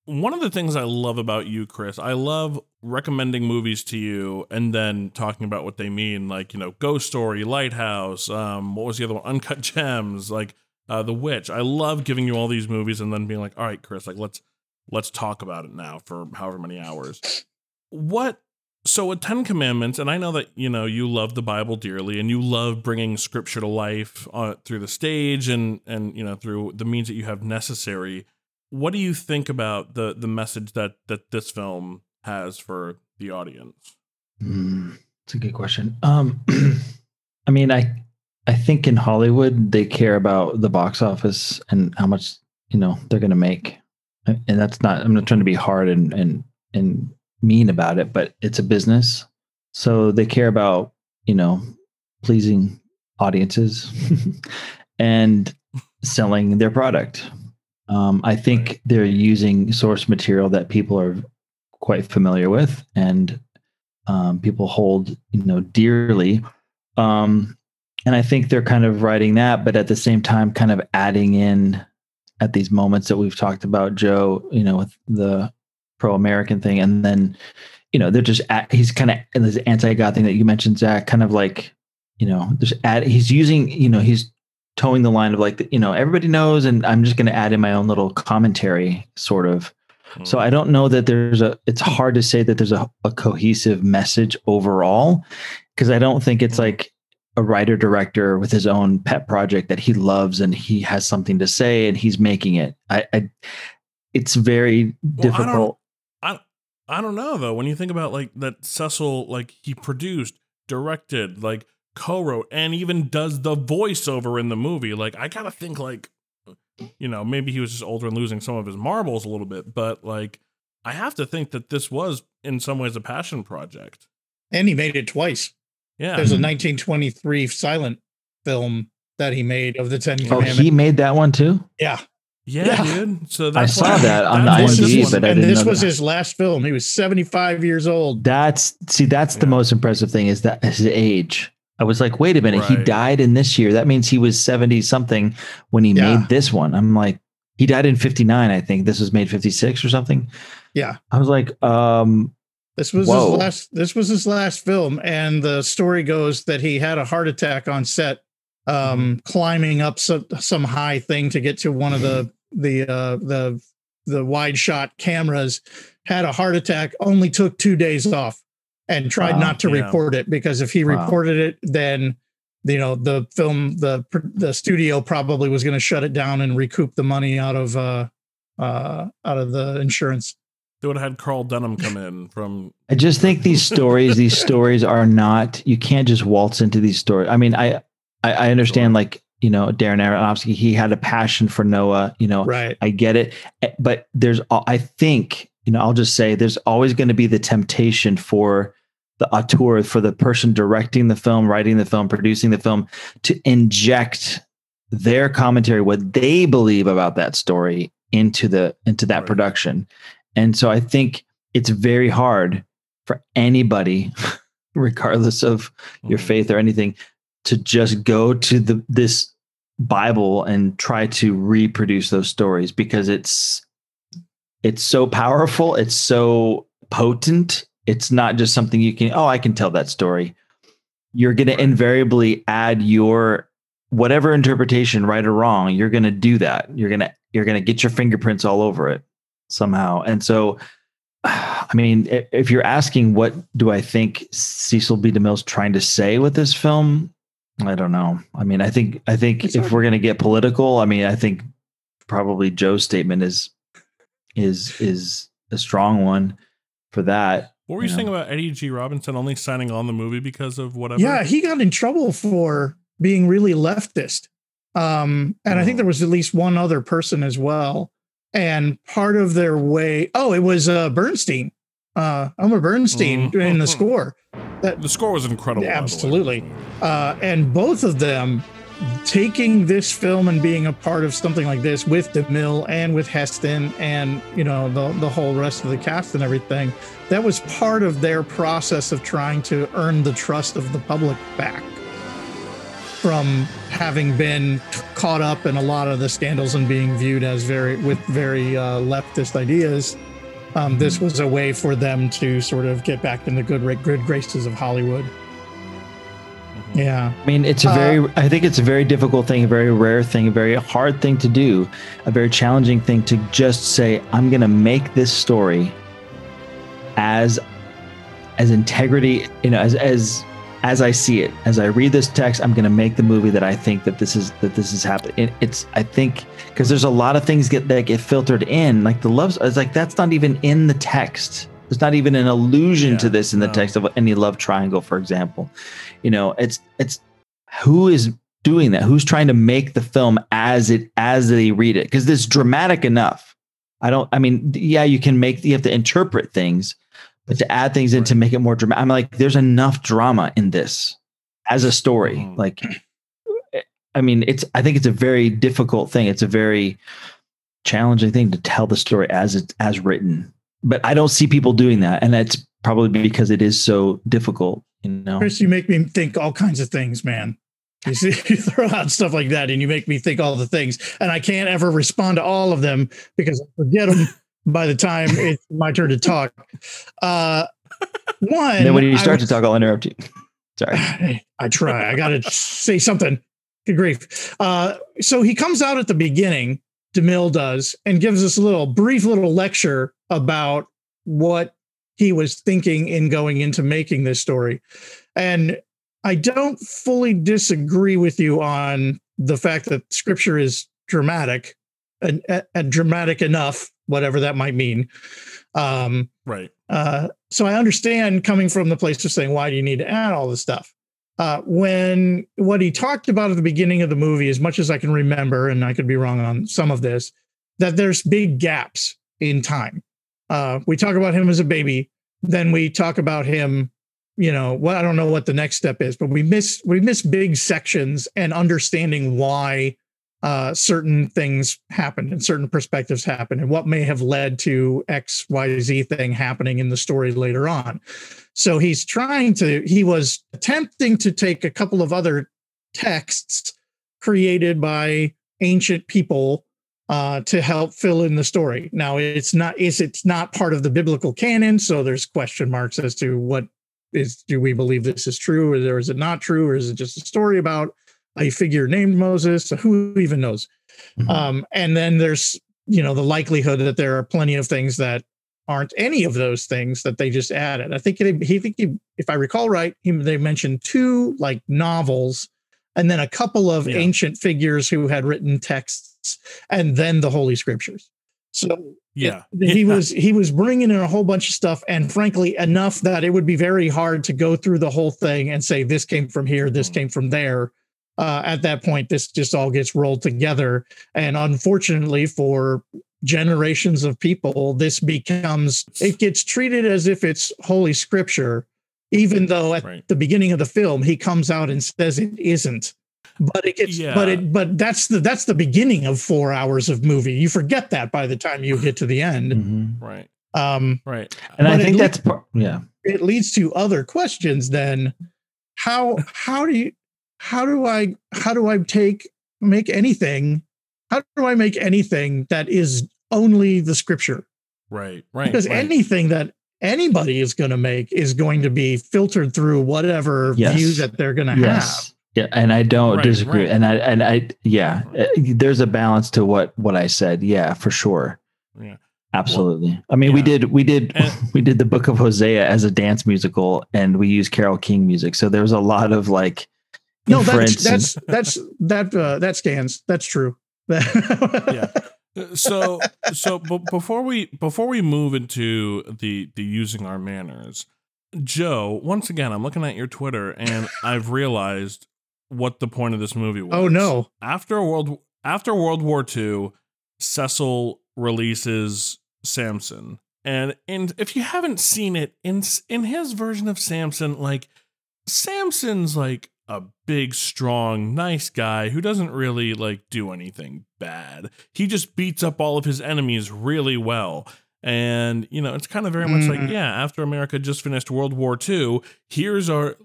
one of the things I love about you, Chris, I love recommending movies to you and then talking about what they mean, like, you know, Ghost Story, Lighthouse, what was the other one? Uncut Gems, like The Witch. I love giving you all these movies and then being like, all right, Chris, like let's talk about it now for however many hours. So with 10 Commandments, and I know that, you know, you love the Bible dearly and you love bringing scripture to life through the stage and, you know, through the means that you have necessary. What do you think about the message that this film has for the audience? It's a good question. I mean, I think in Hollywood, they care about the box office and how much, they're going to make. And that's not, I'm not trying to be hard and mean about it, but it's a business. So they care about, pleasing audiences and selling their product. I think they're using source material that people are quite familiar with and people hold, dearly. And I think they're kind of writing that, but at the same time, kind of adding in at these moments that we've talked about, Joe, with the pro-American thing. And then, they're just he's kind of in this anti-God thing that you mentioned, Zach, kind of like, he's using, he's towing the line of like, everybody knows, and I'm just going to add in my own little commentary sort of. Mm. So I don't know that it's hard to say that there's a cohesive message overall, because I don't think it's like a writer director with his own pet project that he loves and he has something to say and he's making it. It's very difficult. I don't know though. When you think about like that Cecil, like he produced, directed, like co-wrote, and even does the voiceover in the movie. Like I gotta think like, maybe he was just older and losing some of his marbles a little bit, but like, I have to think that this was in some ways a passion project. And he made it twice. Yeah. There's a 1923 silent film that he made of the Ten Commandments. Oh, he made that one too? Yeah. Yeah, dude. So that's I saw that on IMDb, but I didn't know. This was his last film. He was 75 years old. That's the most impressive thing is that his age. I was like, wait a minute, He died in this year. That means he was 70 something when he made this one. I'm like, he died in 59, I think. This was made 56 or something. Yeah. I was like, This was his last film, and the story goes that he had a heart attack on set, climbing up some high thing to get to one of the wide shot cameras. Had a heart attack, only took 2 days off, and tried not to report it, because if he reported it, then the film, the studio probably was going to shut it down and recoup the money out of the insurance. They would have had Carl Dunham come in from. I just think these stories are not. You can't just waltz into these stories. I mean, I understand, sure. Like Darren Aronofsky, he had a passion for Noah. Right. I get it, but I think I'll just say there's always going to be the temptation for the auteur, for the person directing the film, writing the film, producing the film, to inject their commentary, what they believe about that story, into that production. And so I think it's very hard for anybody, regardless of your faith or anything, to just go to this Bible and try to reproduce those stories, because it's so powerful. It's so potent. It's not just something you can, I can tell that story. You're going to invariably add your whatever interpretation, right or wrong. You're going to do that. You're going to get your fingerprints all over it somehow. And so, I mean, if you're asking what do I think Cecil B. DeMille's trying to say with this film, I don't know. I mean, I think it's if hard. We're going to get political, I mean, I think probably Joe's statement is a strong one for that. What were you saying about Eddie G. Robinson only signing on the movie because of whatever? Yeah, he got in trouble for being really leftist. I think there was at least one other person as well. And part of their way, it was Bernstein, Elmer Bernstein in the score. The score was incredible. Absolutely. And both of them taking this film and being a part of something like this with DeMille and with Heston and, the whole rest of the cast and everything, that was part of their process of trying to earn the trust of the public back from having been caught up in a lot of the scandals and being viewed as very leftist ideas. This was a way for them to sort of get back in the good graces of Hollywood. Yeah. I mean, it's I think it's a very difficult thing, a very rare thing, a very hard thing to do, a very challenging thing to just say, I'm going to make this story as integrity, as as I see it, as I read this text, I'm going to make the movie that I think that this is happening. It's, I think, because there's a lot of things that get filtered in, like the love. It's like, that's not even in the text. There's not even an allusion to this in the text of any love triangle, for example. You know, it's who is doing that? Who's trying to make the film as they read it? Because it's dramatic enough. You can you have to interpret things, but to add things in to make it more dramatic, I'm like, there's enough drama in this as a story. Mm-hmm. I think it's a very difficult thing. It's a very challenging thing to tell the story as written, but I don't see people doing that. And that's probably because it is so difficult, you know? Chris, you make me think all kinds of things, man. You see, you throw out stuff like that and you make me think all the things, and I can't ever respond to all of them because I forget them. By the time it's my turn to talk, one. And then when you start to talk, I'll interrupt you. Sorry, I try. I got to say something. Good grief! So he comes out at the beginning, DeMille does, and gives us a brief lecture about what he was thinking in going into making this story. And I don't fully disagree with you on the fact that scripture is dramatic and dramatic enough, whatever that might mean. Right. So I understand coming from the place of saying, why do you need to add all this stuff? When what he talked about at the beginning of the movie, as much as I can remember, and I could be wrong on some of this, that there's big gaps in time. We talk about him as a baby. Then we talk about him, I don't know what the next step is, but we miss big sections and understanding why certain things happen and certain perspectives happen and what may have led to X, Y, Z thing happening in the story later on. So he was attempting to take a couple of other texts created by ancient people to help fill in the story. Now it's not part of the biblical canon. So there's question marks as to do we believe this is true or is it not true? Or is it just a story about a figure named Moses? Who even knows? Mm-hmm. And then there's, the likelihood that there are plenty of things that aren't any of those things that they just added. I think if I recall right, they mentioned two like novels and then a couple of ancient figures who had written texts and then the Holy Scriptures. So he was bringing in a whole bunch of stuff, and frankly enough that it would be very hard to go through the whole thing and say, this came from here, this came from there. At that point, this just all gets rolled together. And unfortunately for generations of people, it gets treated as if it's Holy Scripture, even though at the beginning of the film, he comes out and says it isn't. But it gets, but that's the beginning of 4 hours of movie. You forget that by the time you get to the end. Mm-hmm. Right. Right. And I think that's part. Yeah. It leads to other questions. Then how do I make anything that is only the scripture? Right. Because anything that anybody is going to make is going to be filtered through whatever view that they're going to have. Yeah. And I don't disagree. Right. And there's a balance to what I said. Yeah, for sure. Yeah. Absolutely. I mean, we did the Book of Hosea as a dance musical, and we used Carole King music. So there was a lot of that scans. That's true. So before we move into the using our manners, Joe, once again, I'm looking at your Twitter and I've realized what the point of this movie was. Oh no. After World War II, Cecil releases Samson. And if you haven't seen it, in his version of Samson, Samson's a big, strong, nice guy who doesn't really do anything bad. He just beats up all of his enemies really well. And, it's kind of very much after America just finished World War II,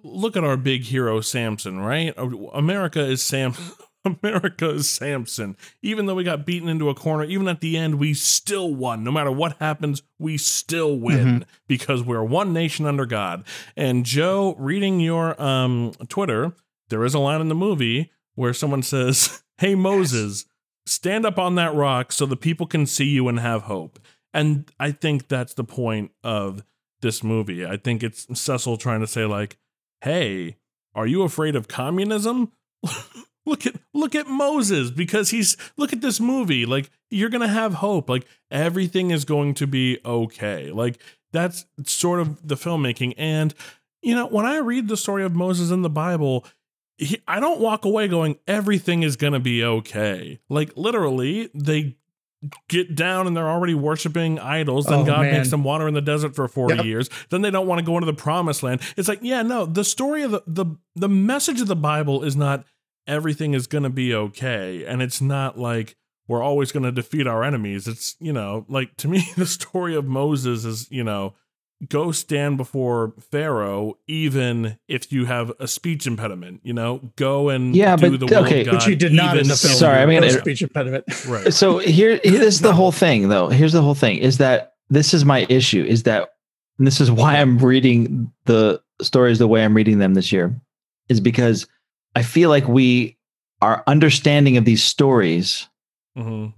look at our big hero, Samson, right? America is Samson. Even though we got beaten into a corner, even at the end, we still won. No matter what happens, we still win because we're one nation under God. And Joe, reading your Twitter, there is a line in the movie where someone says, "Hey, Moses, stand up on that rock so the people can see you and have hope." And I think that's the point of this movie. I think it's Cecil trying to say, hey, Are you afraid of communism? Look at Moses, because look at this movie. Like, you're going to have hope. Like, everything is going to be okay. Like, that's sort of the filmmaking. And, you know, when I read the story of Moses in the Bible, I don't walk away going, everything is going to be okay. Like, literally, they get down and they're already worshiping idols. Then God makes them water in the desert for 40 years. Then they don't want to go into the promised land. It's like, yeah, no, the story of the message of the Bible is not everything is going to be okay. And it's not like we're always going to defeat our enemies. It's, you know, like, to me, the story of Moses is, you know, go stand before Pharaoh, even if you have a speech impediment, you know, go and do the will of God. But you did not in the film. Sorry, I mean, no speech impediment. Right. So here's the whole thing, though. Here's the whole thing is that this is my issue is that, and this is why I'm reading the stories the way I'm reading them this year, is because I feel like our understanding of these stories, I'll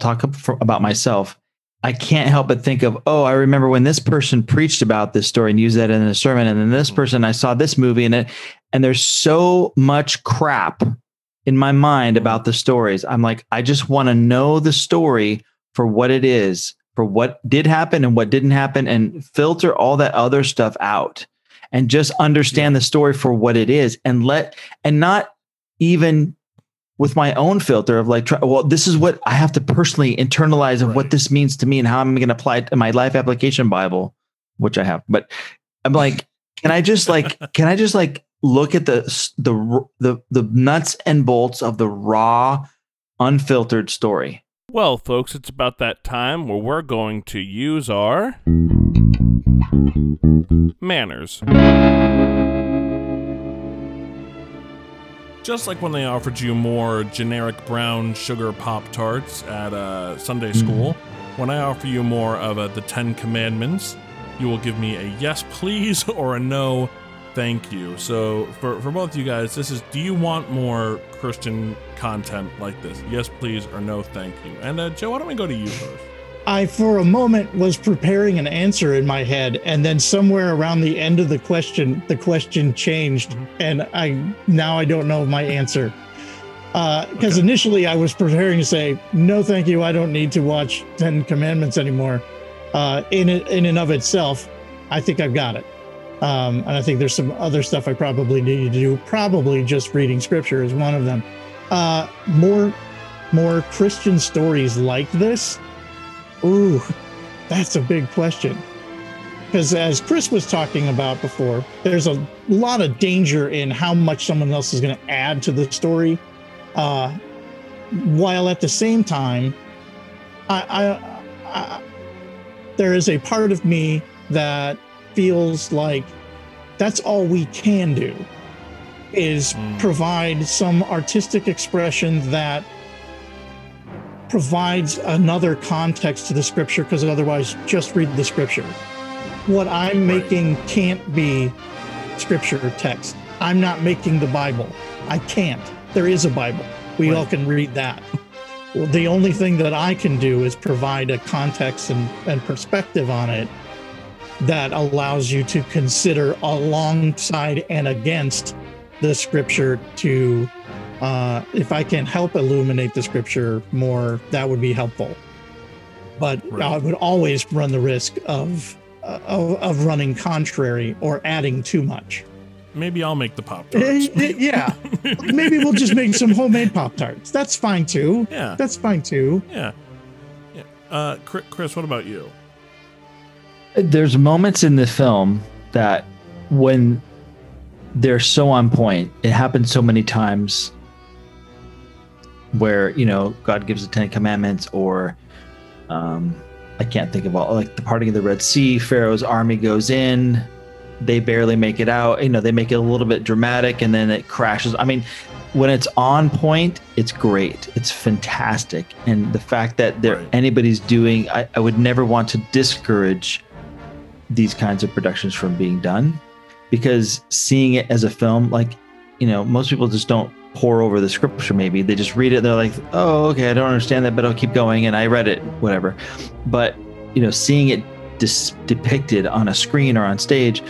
talk about myself. I can't help but think of, I remember when this person preached about this story and used that in a sermon. And then this person, I saw this movie and there's so much crap in my mind about the stories. I'm like, I just want to know the story for what it is, for what did happen and what didn't happen, and filter all that other stuff out and just understand the story for what it is, and not even with my own filter of like, this is what I have to personally internalize of what this means to me and how I'm going to apply it to my life application Bible, which I have. But I'm like, can I just look at the nuts and bolts of the raw, unfiltered story? Well, folks, it's about that time where we're going to use our manners. Just like when they offered you more generic brown sugar Pop-Tarts at Sunday school, when I offer you more of the Ten Commandments, you will give me a yes, please, or a no, thank you. So for both of you guys, this is, do you want more Christian content like this? Yes, please, or no, thank you. And Joe, why don't we go to you first? I, for a moment, was preparing an answer in my head, and then somewhere around the end of the question changed, and now I don't know my answer. Because initially I was preparing to say, no, thank you, I don't need to watch Ten Commandments anymore. In and of itself, I think I've got it. And I think there's some other stuff I probably need to do. Probably just reading scripture is one of them. More Christian stories like this? Ooh, that's a big question. Because as Chris was talking about before, there's a lot of danger in how much someone else is going to add to the story. While at the same time, I there is a part of me that feels like that's all we can do is provide some artistic expression that provides another context to the scripture, because otherwise just read the scripture. What I'm making can't be scripture or text. I'm not making the Bible. I can't. There is a Bible. We all can read that. Well, the only thing that I can do is provide a context and perspective on it that allows you to consider alongside and against the scripture to if I can help illuminate the scripture more, that would be helpful. But I would always run the risk of running contrary or adding too much. Maybe I'll make the Pop-Tarts. Yeah. Maybe we'll just make some homemade Pop-Tarts. That's fine, too. Yeah. That's fine, too. Yeah. Chris, what about you? There's moments in the film that when they're so on point, it happens so many times, where, you know, God gives the Ten Commandments, or I can't think of all, like the parting of the Red Sea, Pharaoh's army goes in, they barely make it out, you know, they make it a little bit dramatic and then it crashes. I mean, when it's on point, it's great. It's fantastic. And the fact that anybody's doing, I would never want to discourage these kinds of productions from being done, because seeing it as a film, like, you know, most people just don't pour over the scripture. Maybe they just read it and they're like, oh, okay, I don't understand that, but I'll keep going, and I read it, whatever. But, you know, seeing it depicted on a screen or on stage,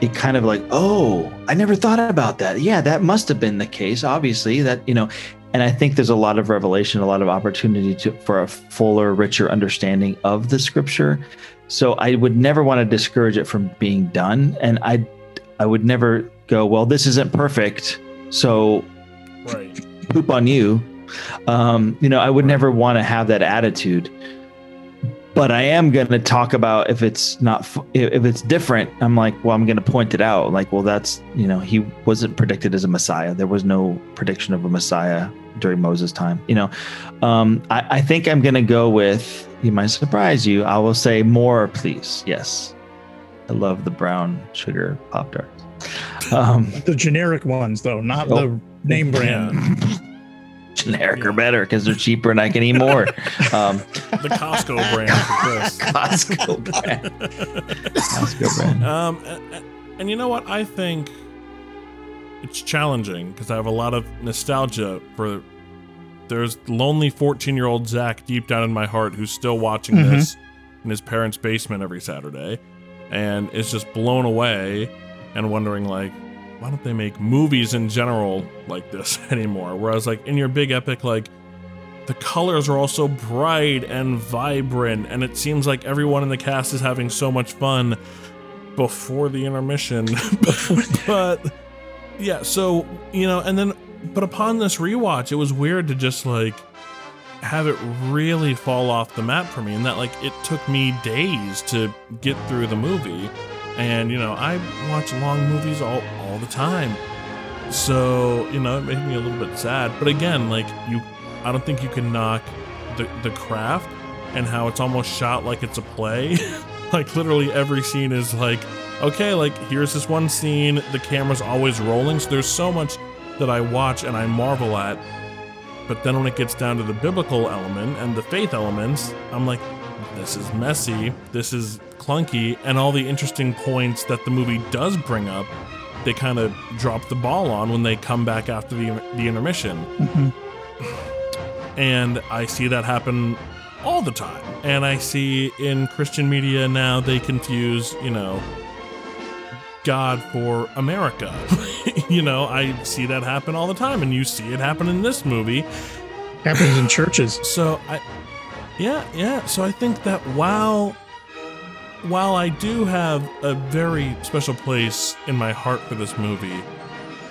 it kind of like, oh, I never thought about that. Yeah, that must have been the case. Obviously, that, you know, and I think there's a lot of revelation, a lot of opportunity for a fuller, richer understanding of the scripture. So I would never want to discourage it from being done. And I would never go, well, this isn't perfect, so right. Poop on you. You know, I would never want to have that attitude. But I am going to talk about if it's different, I'm like, well, I'm going to point it out. Like, well, that's, you know, he wasn't predicted as a Messiah. There was no prediction of a Messiah during Moses' time. You know, I think I'm going to go with, he might surprise you. I will say more, please. Yes. I love the brown sugar Pop-Tart. The generic ones, though, not the name brand. Generic or better, because they're cheaper and I can eat more. The Costco brand. Costco brand. And you know what? I think it's challenging because I have a lot of nostalgia for. There's lonely 14-year-old Zach deep down in my heart who's still watching this in his parents' basement every Saturday, and is just blown away and wondering, like, why don't they make movies in general like this anymore? Whereas, like, in your big epic, like, the colors are all so bright and vibrant, and it seems like everyone in the cast is having so much fun before the intermission. But yeah, so, you know, and then, but upon this rewatch, it was weird to just, like, have it really fall off the map for me, and that, like, it took me days to get through the movie. And, you know, I watch long movies all the time. So, you know, it made me a little bit sad. But again, like, I don't think you can knock the craft and how it's almost shot like it's a play. Like, literally every scene is like, okay, like, here's this one scene. The camera's always rolling. So there's so much that I watch and I marvel at. But then when it gets down to the biblical element and the faith elements, I'm like, this is messy, this is clunky, and all the interesting points that the movie does bring up, they kind of drop the ball on when they come back after the intermission. And I see that happen all the time. And I see in Christian media now they confuse, you know, God for America. You know, I see that happen all the time, and you see it happen in this movie. Happens in churches. So So I think that while I do have a very special place in my heart for this movie,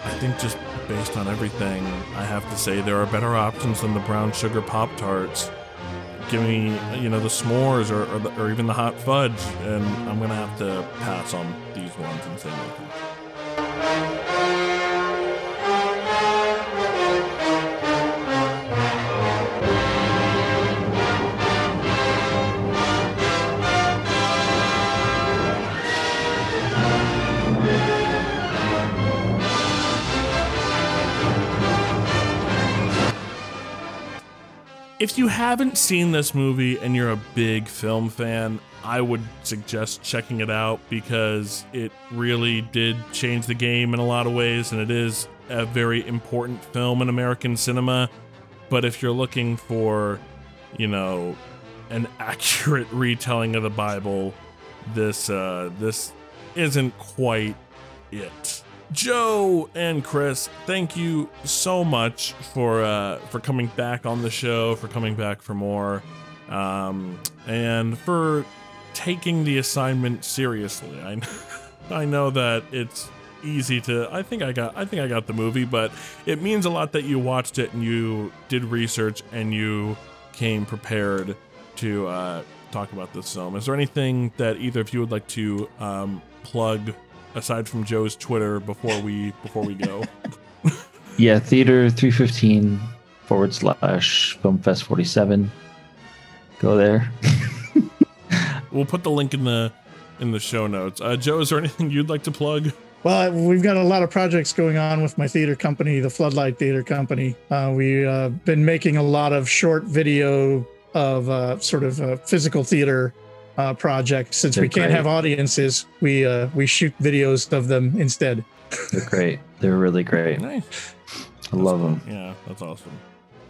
I think just based on everything, I have to say there are better options than the brown sugar Pop-Tarts. Give me, you know, the s'mores or even the hot fudge, and I'm going to have to pass on these ones and say no. If you haven't seen this movie and you're a big film fan, I would suggest checking it out because it really did change the game in a lot of ways, and it is a very important film in American cinema. But if you're looking for, you know, an accurate retelling of the Bible, this isn't quite it. Joe and Chris, thank you so much for coming back on the show, for coming back for more, and for taking the assignment seriously. I know that it's easy to. I think I got the movie, but it means a lot that you watched it and you did research and you came prepared to talk about this film. Is there anything that either of you would like to plug? Aside from Joe's Twitter, before we go. Yeah, Theater 315 / Film Fest 47. Go there. We'll put the link in the show notes. Joe, is there anything you'd like to plug? Well, we've got a lot of projects going on with my theater company, the Floodlight Theater Company. We've been making a lot of short video of sort of physical theater. Project since we can't have audiences, we shoot videos of them instead. They're great. They're really great. Nice. I love them. Yeah, that's awesome.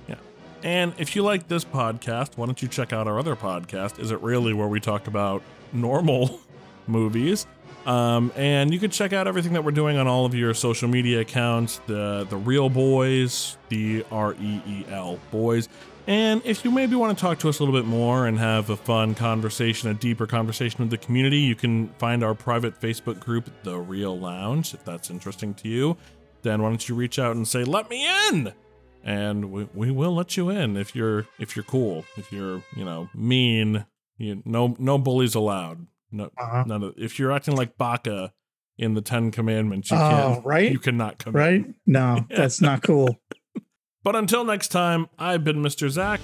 Yeah. And if you like this podcast, why don't you check out our other podcast? Is It Really? Where we talk about normal movies. And you can check out everything that we're doing on all of your social media accounts, the Real Boys, DREEL Boys. And if you maybe want to talk to us a little bit more and have a fun conversation, a deeper conversation with the community, you can find our private Facebook group, The Real Lounge. If that's interesting to you, then why don't you reach out and say, let me in? And we will let you in if you're cool, if you're, you know, mean, no bullies allowed. No, none of, if you're acting like Baca in the 10 Commandments, you can't, right? You cannot come right? in. No, that's not cool. But until next time, I've been Mr. Zach.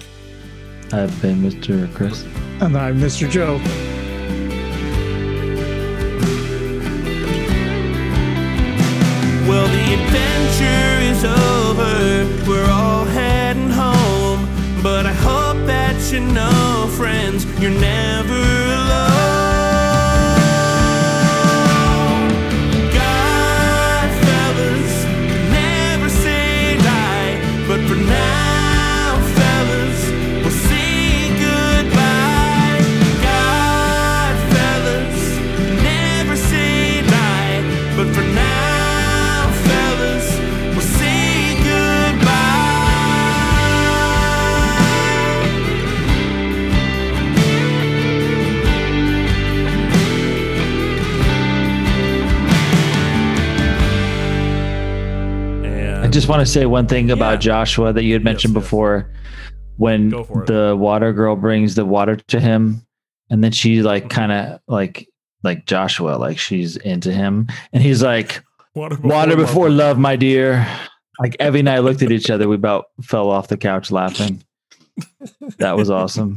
I've been Mr. Chris. And I'm Mr. Joe. Well, the adventure is over. We're all heading home. But I hope that you know, friends, you're never alone. For now, fellas, we'll say goodbye. God, fellas, never say die. But for now, fellas, we'll say goodbye. And I just want to say one thing about Joshua that you had mentioned before, when the water girl brings the water to him, and then she like kind of like Joshua, like she's into him, and he's like, water before love, my dear. Like Evie and I looked at each other, we about fell off the couch laughing. That was awesome.